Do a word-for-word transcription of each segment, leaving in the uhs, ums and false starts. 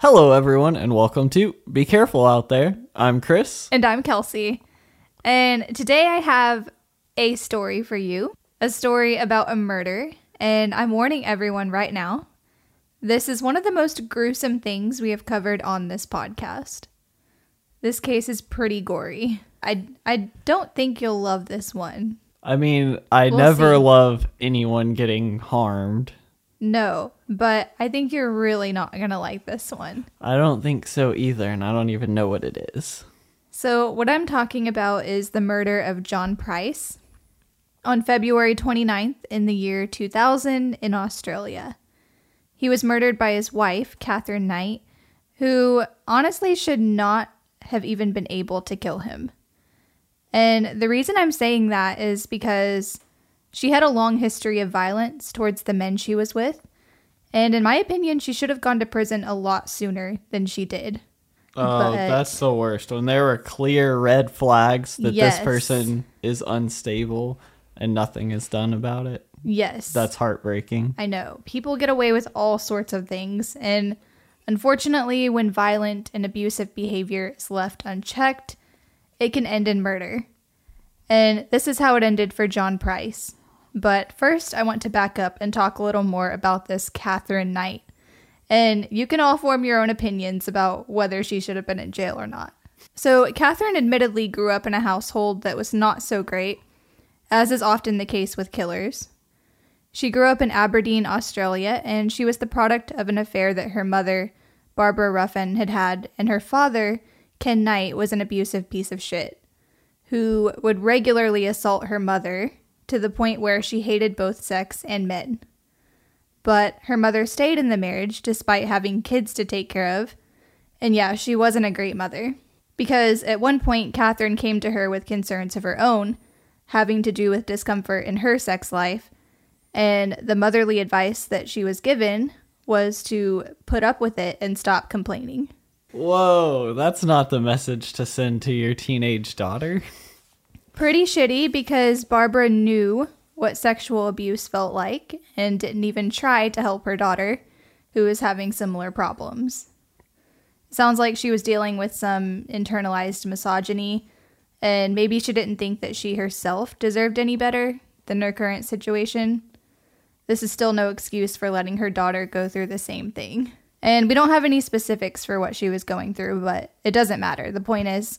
Hello, everyone, and welcome to Be Careful Out There. I'm Chris. And I'm Kelsey. And today I have a story for you, a story about a murder. And I'm warning everyone right now, this is one of the most gruesome things we have covered on this podcast. This case is pretty gory. I, I don't think you'll love this one. I mean, I we'll never see. love anyone getting harmed. No, but I think you're really not going to like this one. I don't think so either, and I don't even know what it is. So what I'm talking about is the murder of John Price on February twenty-ninth in the year two thousand in Australia. He was murdered by his wife, Catherine Knight, who honestly should not have even been able to kill him. And the reason I'm saying that is because she had a long history of violence towards the men she was with, and in my opinion, she should have gone to prison a lot sooner than she did. Oh, but that's the worst. When there were clear red flags that yes. this person is unstable and nothing is done about it. Yes. That's heartbreaking. I know. People get away with all sorts of things, and unfortunately, when violent and abusive behavior is left unchecked, it can end in murder. And this is how it ended for John Price. But first, I want to back up and talk a little more about this Catherine Knight. And you can all form your own opinions about whether she should have been in jail or not. So Catherine admittedly grew up in a household that was not so great, as is often the case with killers. She grew up in Aberdeen, Australia, and she was the product of an affair that her mother, Barbara Ruffin, had had, and her father, Ken Knight, was an abusive piece of shit who would regularly assault her mother to the point where she hated both sex and men. But her mother stayed in the marriage despite having kids to take care of. And yeah, she wasn't a great mother. Because at one point, Catherine came to her with concerns of her own, having to do with discomfort in her sex life. And the motherly advice that she was given was to put up with it and stop complaining. Whoa, that's not the message to send to your teenage daughter. Pretty shitty, because Barbara knew what sexual abuse felt like and didn't even try to help her daughter, who was having similar problems. Sounds like she was dealing with some internalized misogyny, and maybe she didn't think that she herself deserved any better than her current situation. This is still no excuse for letting her daughter go through the same thing. And we don't have any specifics for what she was going through, but it doesn't matter. The point is,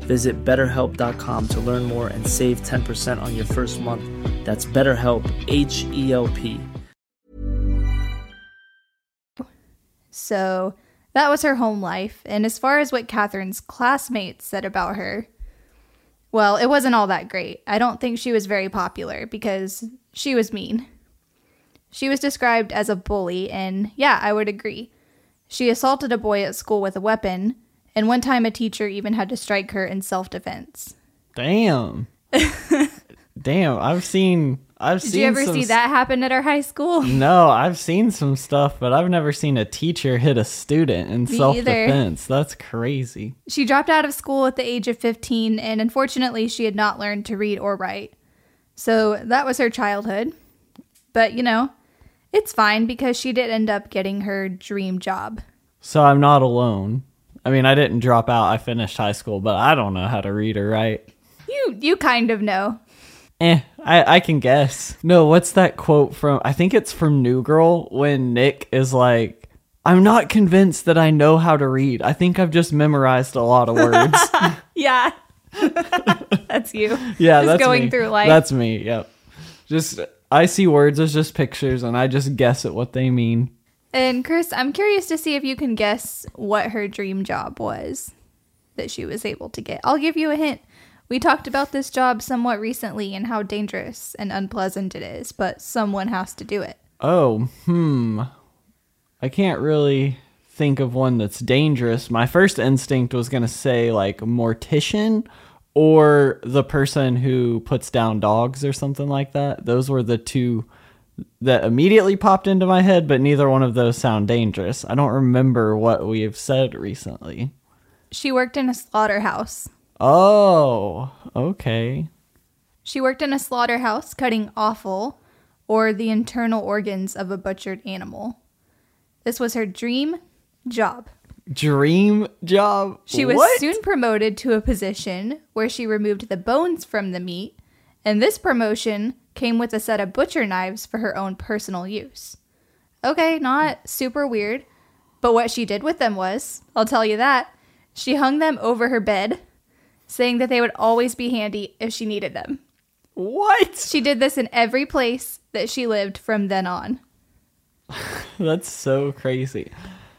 Visit better help dot com to learn more and save ten percent on your first month. That's BetterHelp, H E L P. So that was her home life. And as far as what Catherine's classmates said about her, well, it wasn't all that great. I don't think she was very popular because she was mean. She was described as a bully, and yeah, I would agree. She assaulted a boy at school with a weapon, and one time a teacher even had to strike her in self-defense. Damn. Damn, I've seen... I've Did seen you ever some, see that happen at our high school? No, I've seen some stuff, but I've never seen a teacher hit a student in Me self-defense. Either. That's crazy. She dropped out of school at the age of fifteen, and unfortunately, she had not learned to read or write. So that was her childhood. But, you know, it's fine because she did end up getting her dream job. So I'm not alone. I mean, I didn't drop out. I finished high school, but I don't know how to read or write. You you kind of know. Eh, I, I can guess. No, what's that quote from? I think it's from New Girl when Nick is like, I'm not convinced that I know how to read. I think I've just memorized a lot of words. Yeah. That's you. Yeah, just that's going me. Through life. That's me, yep. Just... I see words as just pictures, and I just guess at what they mean. And Chris, I'm curious to see if you can guess what her dream job was that she was able to get. I'll give you a hint. We talked about this job somewhat recently and how dangerous and unpleasant it is, but someone has to do it. Oh, hmm. I can't really think of one that's dangerous. My first instinct was going to say, like, mortician. Or the person who puts down dogs or something like that. Those were the two that immediately popped into my head, but neither one of those sound dangerous. I don't remember what we have said recently. She worked in a slaughterhouse. Oh, okay. She worked in a slaughterhouse cutting offal or the internal organs of a butchered animal. This was her dream job. Dream job? She was what? Soon promoted to a position where she removed the bones from the meat, and this promotion came with a set of butcher knives for her own personal use. Okay, not super weird, but what she did with them was, I'll tell you that, she hung them over her bed, saying that they would always be handy if she needed them. What? She did this in every place that she lived from then on. That's so crazy.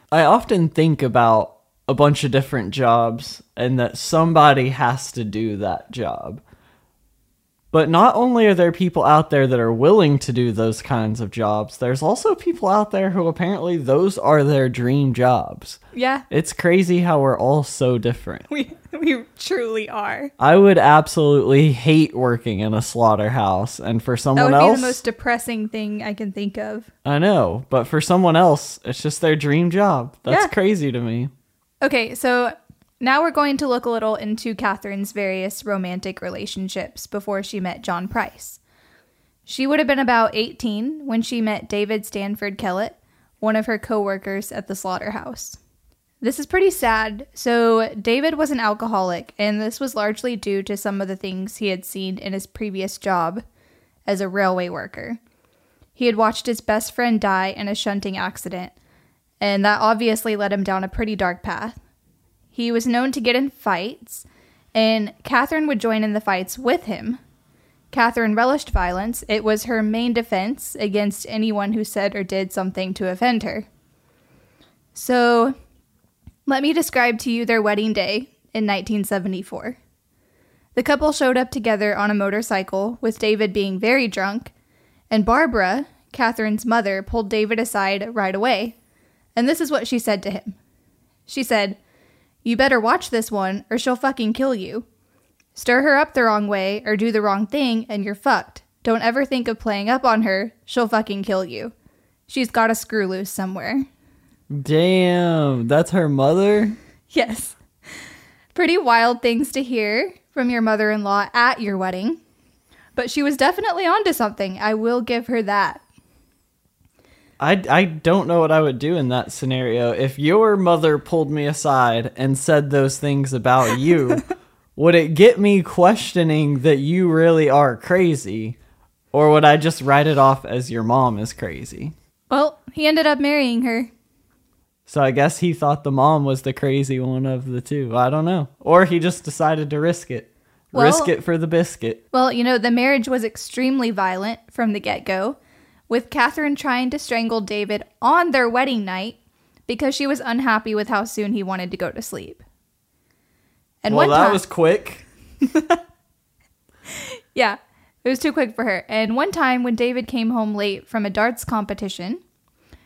I often think about a bunch of different jobs and that somebody has to do that job. But not only are there people out there that are willing to do those kinds of jobs, there's also people out there who apparently those are their dream jobs. Yeah. It's crazy how we're all so different. We we truly are. I would absolutely hate working in a slaughterhouse, and for someone else... That would be else, the most depressing thing I can think of. I know, but for someone else, it's just their dream job. That's yeah. crazy to me. Okay, so... Now we're going to look a little into Catherine's various romantic relationships before she met John Price. She would have been about eighteen when she met David Stanford Kellett, one of her co-workers at the slaughterhouse. This is pretty sad. So David was an alcoholic, and this was largely due to some of the things he had seen in his previous job as a railway worker. He had watched his best friend die in a shunting accident, and that obviously led him down a pretty dark path. He was known to get in fights, and Catherine would join in the fights with him. Catherine relished violence. It was her main defense against anyone who said or did something to offend her. So, let me describe to you their wedding day in nineteen seventy-four. The couple showed up together on a motorcycle, with David being very drunk, and Barbara, Catherine's mother, pulled David aside right away. And this is what she said to him. She said, "You better watch this one, or she'll fucking kill you. Stir her up the wrong way, or do the wrong thing, and you're fucked. Don't ever think of playing up on her. She'll fucking kill you. She's got a screw loose somewhere." Damn, that's her mother? Yes. Pretty wild things to hear, from your mother-in-law at your wedding, but she was definitely onto something. I will give her that. I, I don't know what I would do in that scenario. If your mother pulled me aside and said those things about you, would it get me questioning that you really are crazy? Or would I just write it off as your mom is crazy? Well, he ended up marrying her. So I guess he thought the mom was the crazy one of the two. I don't know. Or he just decided to risk it. Well, risk it for the biscuit. Well, you know, the marriage was extremely violent from the get-go, with Catherine trying to strangle David on their wedding night because she was unhappy with how soon he wanted to go to sleep. And well, one that time... was quick. Yeah, it was too quick for her. And one time when David came home late from a darts competition,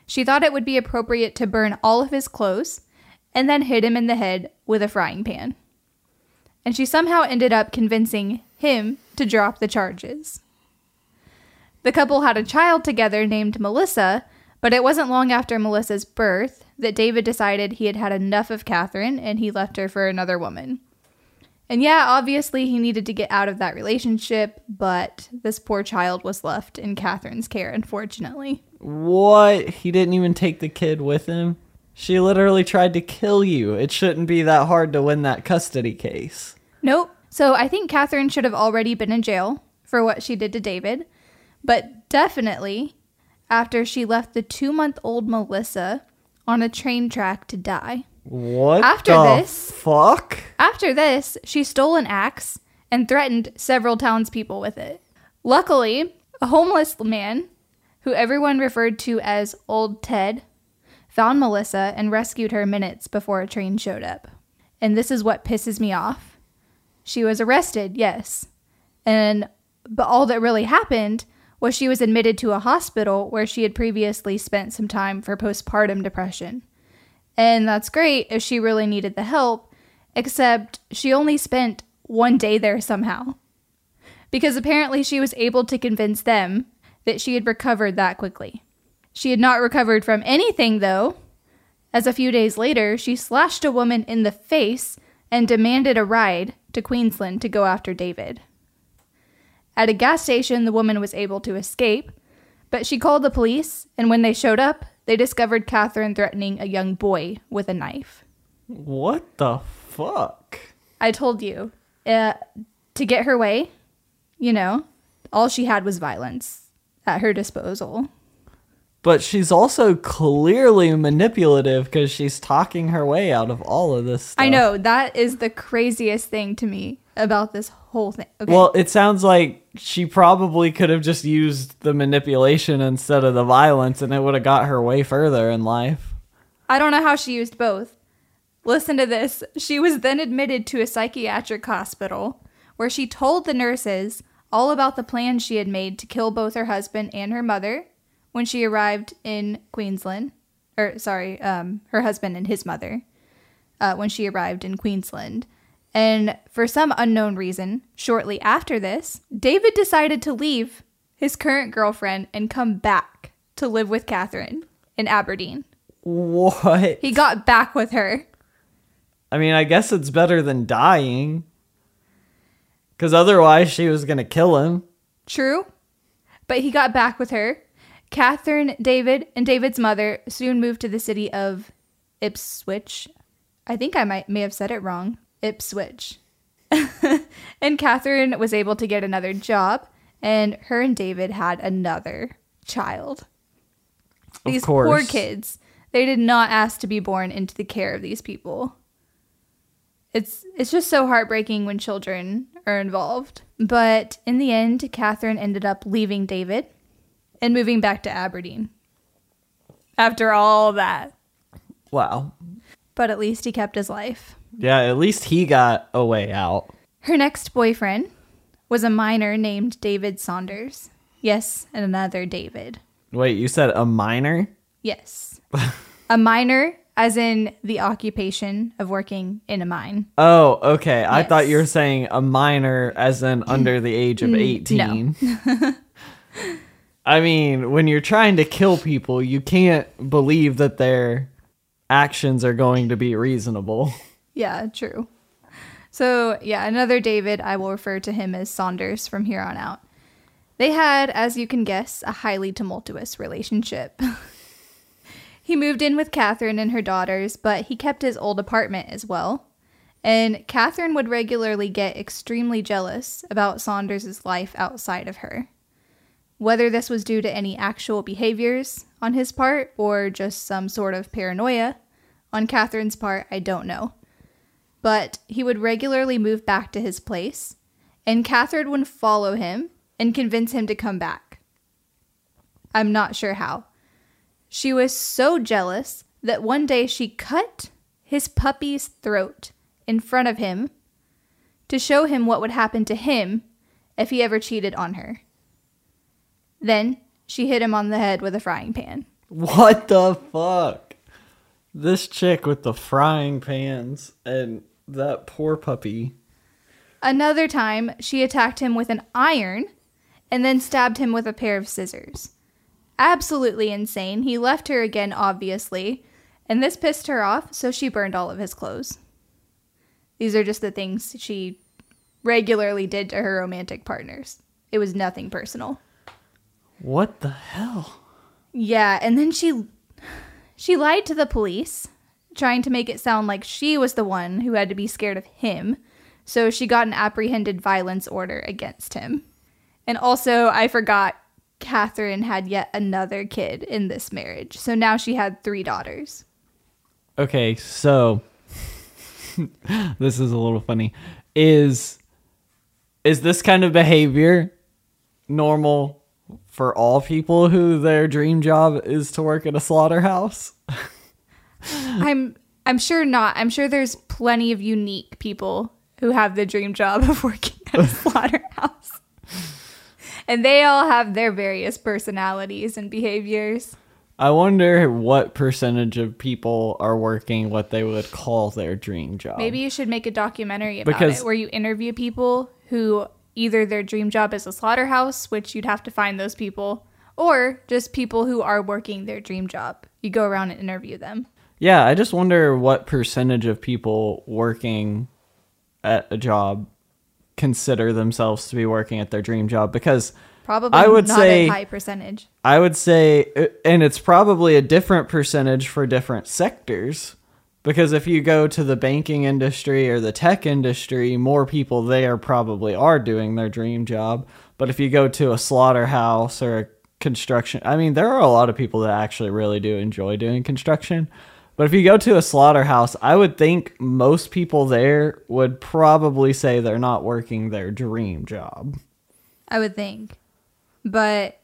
she thought it would be appropriate to burn all of his clothes and then hit him in the head with a frying pan. And she somehow ended up convincing him to drop the charges. The couple had a child together named Melissa, but it wasn't long after Melissa's birth that David decided he had had enough of Catherine and he left her for another woman. And yeah, obviously he needed to get out of that relationship, but this poor child was left in Catherine's care, unfortunately. What? He didn't even take the kid with him? She literally tried to kill you. It shouldn't be that hard to win that custody case. Nope. So I think Catherine should have already been in jail for what she did to David. But definitely after she left the two-month-old Melissa on a train track to die. What after the this, fuck? After this, she stole an axe and threatened several townspeople with it. Luckily, a homeless man, who everyone referred to as Old Ted, found Melissa and rescued her minutes before a train showed up. And this is what pisses me off. She was arrested, yes. and But all that really happened... was she was admitted to a hospital where she had previously spent some time for postpartum depression. And that's great if she really needed the help, except she only spent one day there somehow. Because apparently she was able to convince them that she had recovered that quickly. She had not recovered from anything, though, as a few days later, she slashed a woman in the face and demanded a ride to Queensland to go after David. At a gas station, the woman was able to escape, but she called the police, and when they showed up, they discovered Catherine threatening a young boy with a knife. What the fuck? I told you, uh, to get her way, you know, all she had was violence at her disposal. But she's also clearly manipulative because she's talking her way out of all of this stuff. I know, that is the craziest thing to me about this whole thing. Okay. Well, it sounds like she probably could have just used the manipulation instead of the violence and it would have got her way further in life. I don't know how she used both. Listen to this. She was then admitted to a psychiatric hospital where she told the nurses all about the plan she had made to kill both her husband and her mother. When she arrived in Queensland, or sorry, um, her husband and his mother, uh, when she arrived in Queensland. And for some unknown reason, shortly after this, David decided to leave his current girlfriend and come back to live with Catherine in Aberdeen. What? He got back with her. I mean, I guess it's better than dying. Because otherwise she was going to kill him. True. But he got back with her. Catherine, David, and David's mother soon moved to the city of Ipswich. I think I might may have said it wrong. Ipswich. And Catherine was able to get another job, and her and David had another child. Of these course. Poor kids. They did not ask to be born into the care of these people. It's it's just so heartbreaking when children are involved. But in the end, Catherine ended up leaving David and moving back to Aberdeen. After all that. Wow. But at least he kept his life. Yeah, at least he got a way out. Her next boyfriend was a minor named David Saunders. Yes, another David. Wait, you said a minor? Yes. A minor, as in the occupation of working in a mine. Oh, okay. Yes. I thought you were saying a minor as in under the age of eighteen. No. I mean, when you're trying to kill people, you can't believe that their actions are going to be reasonable. Yeah, true. So yeah, another David, I will refer to him as Saunders from here on out. They had, as you can guess, a highly tumultuous relationship. He moved in with Catherine and her daughters, but he kept his old apartment as well. And Catherine would regularly get extremely jealous about Saunders' life outside of her. Whether this was due to any actual behaviors on his part or just some sort of paranoia on Catherine's part, I don't know. But he would regularly move back to his place, and Catherine would follow him and convince him to come back. I'm not sure how. She was so jealous that one day she cut his puppy's throat in front of him to show him what would happen to him if he ever cheated on her. Then she hit him on the head with a frying pan. What the fuck? This chick with the frying pans and that poor puppy. Another time, she attacked him with an iron and then stabbed him with a pair of scissors. Absolutely insane. He left her again, obviously, and this pissed her off, so she burned all of his clothes. These are just the things she regularly did to her romantic partners. It was nothing personal. What the hell? Yeah, and then she she lied to the police, trying to make it sound like she was the one who had to be scared of him. So she got an apprehended violence order against him. And also, I forgot, Catherine had yet another kid in this marriage. So now she had three daughters. Okay, so this is a little funny. Is is this kind of behavior normal for all people who their dream job is to work in a slaughterhouse? I'm I'm sure not. I'm sure there's plenty of unique people who have the dream job of working at a slaughterhouse. And they all have their various personalities and behaviors. I wonder what percentage of people are working what they would call their dream job. Maybe you should make a documentary about because- it where you interview people who either their dream job is a slaughterhouse, which you'd have to find those people, or just people who are working their dream job. You go around and interview them. Yeah, I just wonder what percentage of people working at a job consider themselves to be working at their dream job, because probably I would not say, a high percentage. I would say, and it's probably a different percentage for different sectors. Because if you go to the banking industry or the tech industry, more people there probably are doing their dream job. But if you go to a slaughterhouse or a construction, I mean, there are a lot of people that actually really do enjoy doing construction. But if you go to a slaughterhouse, I would think most people there would probably say they're not working their dream job. I would think. But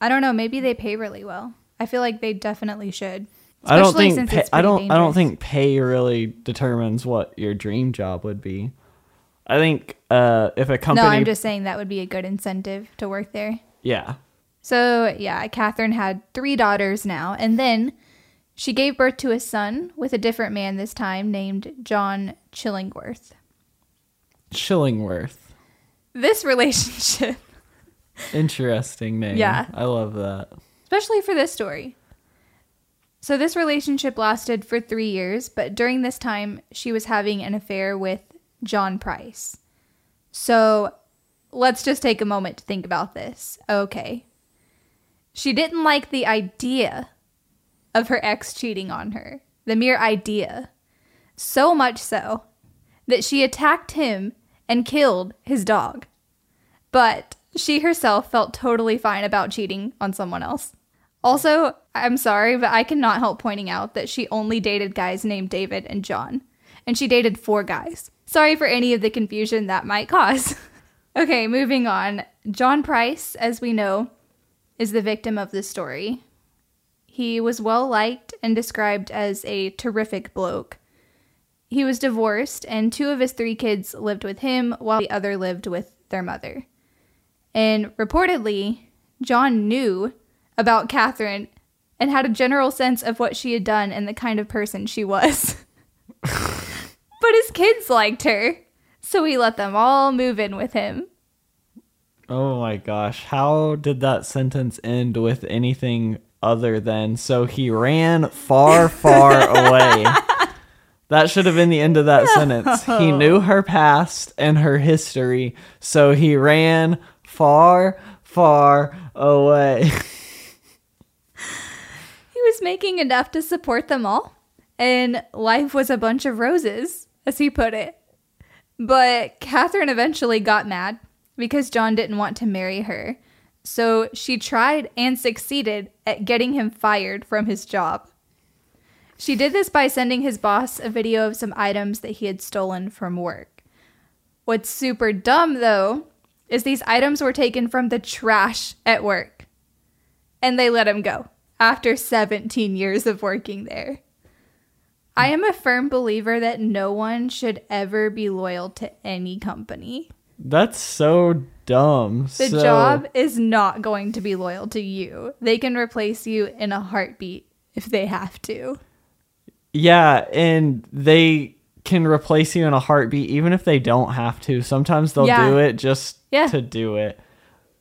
I don't know, maybe they pay really well. I feel like they definitely should. I don't think pay, I don't dangerous. I don't think pay really determines what your dream job would be. I think uh, if a company. No, I'm just saying that would be a good incentive to work there. Yeah. So yeah, Catherine had three daughters now, and then she gave birth to a son with a different man this time named John Chillingworth. Chillingworth. This relationship. Interesting name. Yeah, I love that. Especially for this story. So this relationship lasted for three years, but during this time, she was having an affair with John Price. So let's just take a moment to think about this. Okay. She didn't like the idea of her ex cheating on her, the mere idea. So much so that she attacked him and killed his dog. But she herself felt totally fine about cheating on someone else. Also, I'm sorry, but I cannot help pointing out that she only dated guys named David and John, and she dated four guys. Sorry for any of the confusion that might cause. Okay, moving on. John Price, as we know, is the victim of this story. He was well-liked and described as a terrific bloke. He was divorced, and two of his three kids lived with him, while the other lived with their mother. And reportedly, John knew about Catherine and had a general sense of what she had done and the kind of person she was. But his kids liked her, so he let them all move in with him. Oh my gosh, how did that sentence end with anything other than, so he ran far, far away That should have been the end of that sentence. He knew her past and her history, so he ran far, far away. He was making enough to support them all, and life was a bunch of roses, as he put it. But Catherine eventually got mad because John didn't want to marry her, so she tried and succeeded at getting him fired from his job. She did this by sending his boss a video of some items that he had stolen from work. What's super dumb, though, is these items were taken from the trash at work. And they let him go after seventeen years of working there. I am a firm believer that no one should ever be loyal to any company. That's so dumb. The so... job is not going to be loyal to you. They can replace you in a heartbeat if they have to. Yeah, and they can replace you in a heartbeat even if they don't have to. Sometimes they'll yeah. do it just yeah. to do it.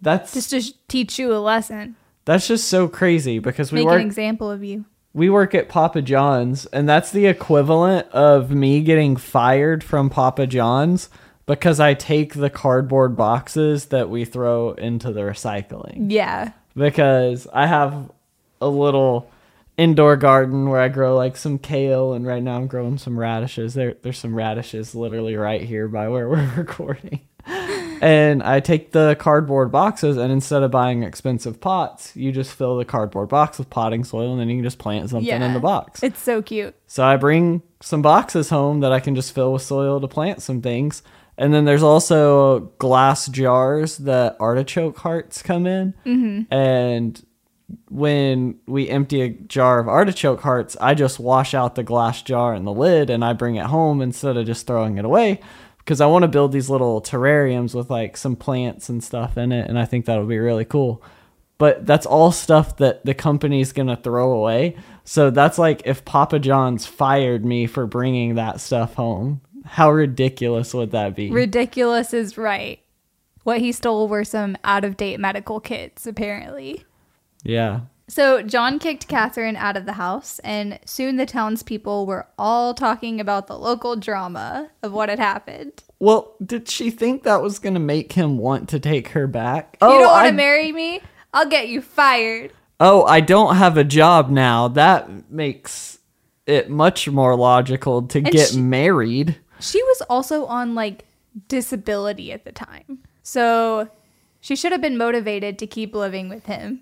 That's just to sh- teach you a lesson. That's just so crazy because we Make work an example of you. We work at Papa John's, and that's the equivalent of me getting fired from Papa John's because I take the cardboard boxes that we throw into the recycling. Yeah. Because I have a little indoor garden where I grow like some kale, and right now I'm growing some radishes. There, there's some radishes literally right here by where we're recording. And I take the cardboard boxes, and instead of buying expensive pots, you just fill the cardboard box with potting soil, and then you can just plant something yeah, in the box. It's so cute. So I bring some boxes home that I can just fill with soil to plant some things. And then there's also glass jars that artichoke hearts come in. Mm-hmm. And when we empty a jar of artichoke hearts, I just wash out the glass jar and the lid, and I bring it home instead of just throwing it away, because I want to build these little terrariums with like some plants and stuff in it, and I think that'll be really cool. But that's all stuff that the company's gonna throw away. So that's like if Papa John's fired me for bringing that stuff home, how ridiculous would that be? Ridiculous is right. What he stole were some out-of-date medical kits, apparently. Yeah. So John kicked Catherine out of the house, and soon the townspeople were all talking about the local drama of what had happened. Well, did she think that was going to make him want to take her back? You oh, don't want to I... marry me? I'll get you fired. Oh, I don't have a job now. That makes it much more logical to and get she, married. She was also on, like, disability at the time. So she should have been motivated to keep living with him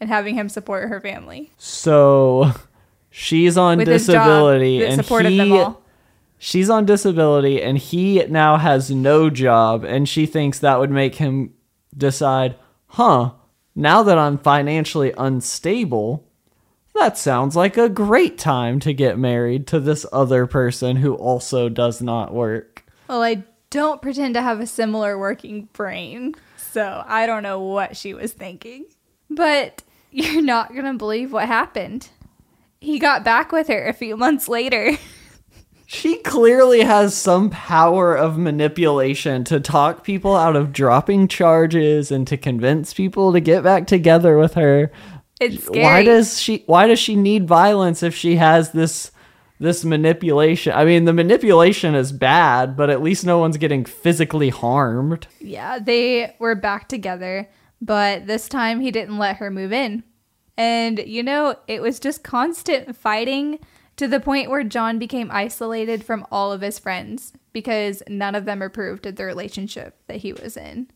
and having him support her family. So she's on With disability and he, them all. she's on disability and he now has no job, and she thinks that would make him decide, huh, now that I'm financially unstable, that sounds like a great time to get married to this other person who also does not work. Well, I don't pretend to have a similar working brain, so I don't know what she was thinking. But you're not going to believe what happened. He got back with her a few months later. She clearly has some power of manipulation to talk people out of dropping charges and to convince people to get back together with her. It's scary. Why does she why does she need violence if she has this this manipulation? I mean, the manipulation is bad, but at least no one's getting physically harmed. Yeah, they were back together. But this time he didn't let her move in. And, you know, it was just constant fighting to the point where John became isolated from all of his friends because none of them approved of the relationship that he was in,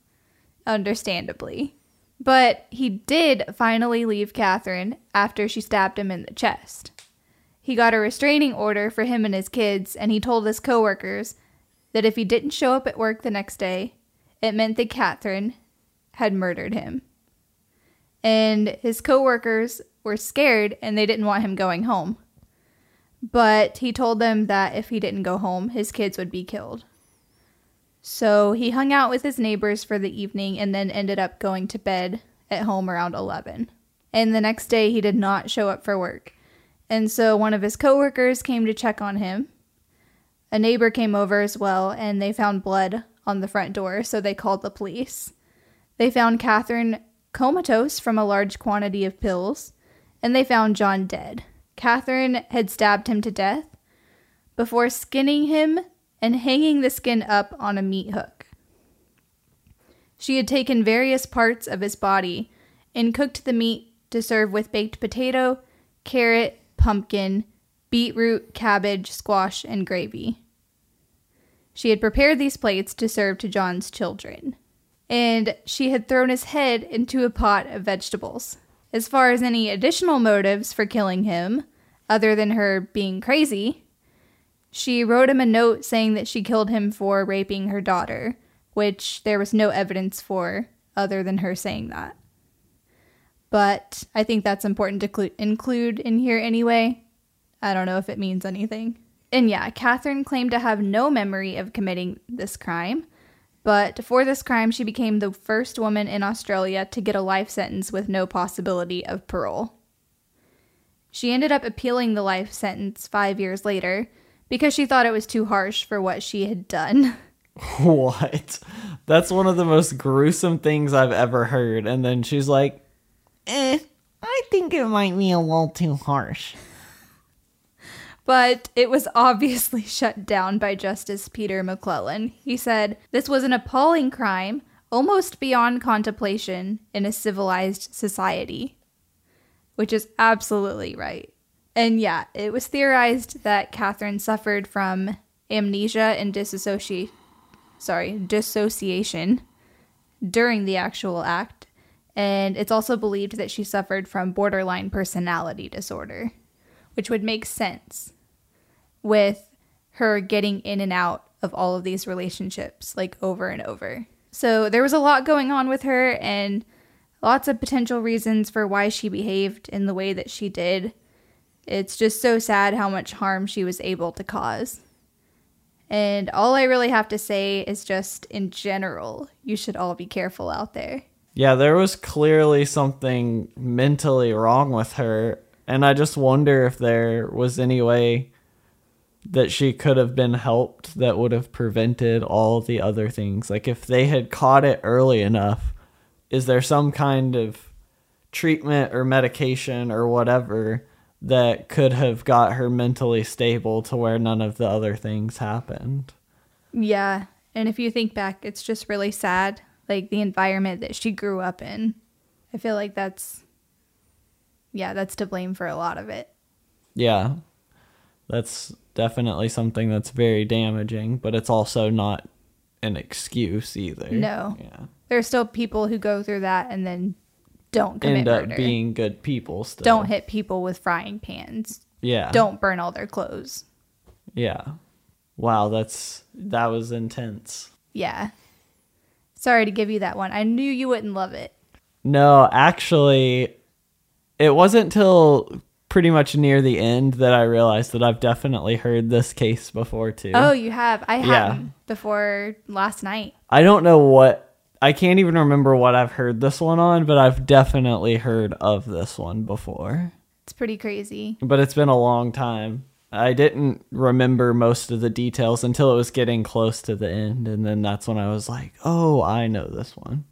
understandably. But he did finally leave Catherine after she stabbed him in the chest. He got a restraining order for him and his kids, and he told his coworkers that if he didn't show up at work the next day, it meant that Catherine had murdered him. And his coworkers were scared and they didn't want him going home. But he told them that if he didn't go home, his kids would be killed. So he hung out with his neighbors for the evening and then ended up going to bed at home around eleven. And the next day he did not show up for work. And so one of his coworkers came to check on him. A neighbor came over as well, and they found blood on the front door, so they called the police. They found Catherine comatose from a large quantity of pills, and they found John dead. Catherine had stabbed him to death, before skinning him and hanging the skin up on a meat hook. She had taken various parts of his body and cooked the meat to serve with baked potato, carrot, pumpkin, beetroot, cabbage, squash, and gravy. She had prepared these plates to serve to John's children, and she had thrown his head into a pot of vegetables. As far as any additional motives for killing him, other than her being crazy, she wrote him a note saying that she killed him for raping her daughter, which there was no evidence for other than her saying that. But I think that's important to clu- include in here anyway. I don't know if it means anything. And yeah, Catherine claimed to have no memory of committing this crime, but for this crime, she became the first woman in Australia to get a life sentence with no possibility of parole. She ended up appealing the life sentence five years later because she thought it was too harsh for what she had done. What? That's one of the most gruesome things I've ever heard. And then she's like, eh, I think it might be a little too harsh. But it was obviously shut down by Justice Peter McClellan. He said, "This was an appalling crime, almost beyond contemplation in a civilized society." Which is absolutely right. And yeah, it was theorized that Catherine suffered from amnesia and disassoci- sorry, dissociation during the actual act. And it's also believed that she suffered from borderline personality disorder, which would make sense with her getting in and out of all of these relationships, like over and over. So there was a lot going on with her and lots of potential reasons for why she behaved in the way that she did. It's just so sad how much harm she was able to cause. And all I really have to say is just in general, you should all be careful out there. Yeah, there was clearly something mentally wrong with her. And I just wonder if there was any way that she could have been helped that would have prevented all the other things. Like if they had caught it early enough, is there some kind of treatment or medication or whatever that could have got her mentally stable to where none of the other things happened? Yeah. And if you think back, it's just really sad. Like the environment that she grew up in. I feel like that's... Yeah, that's to blame for a lot of it. Yeah, that's definitely something that's very damaging, but it's also not an excuse either. No. Yeah. There are still people who go through that and then don't commit End up murder. Being good people still. Don't hit people with frying pans. Yeah. Don't burn all their clothes. Yeah. Wow, that's that was intense. Yeah. Sorry to give you that one. I knew you wouldn't love it. No, actually... It wasn't till pretty much near the end that I realized that I've definitely heard this case before, too. Oh, you have? I yeah. have before last night. I don't know what... I can't even remember what I've heard this one on, but I've definitely heard of this one before. It's pretty crazy. But it's been a long time. I didn't remember most of the details until it was getting close to the end, and then that's when I was like, oh, I know this one.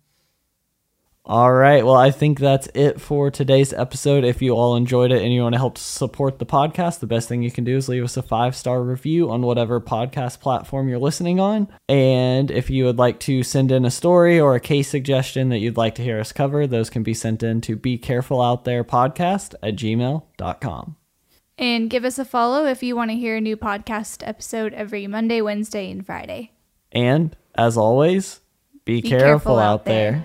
All right, well, I think that's it for today's episode. If you all enjoyed it and you want to help support the podcast, the best thing you can do is leave us a five-star review on whatever podcast platform you're listening on. And if you would like to send in a story or a case suggestion that you'd like to hear us cover, those can be sent in to Be Careful Out There podcast at gmail dot com. And give us a follow if you want to hear a new podcast episode every Monday, Wednesday, and Friday. And, as always, be, be careful, careful out there. there.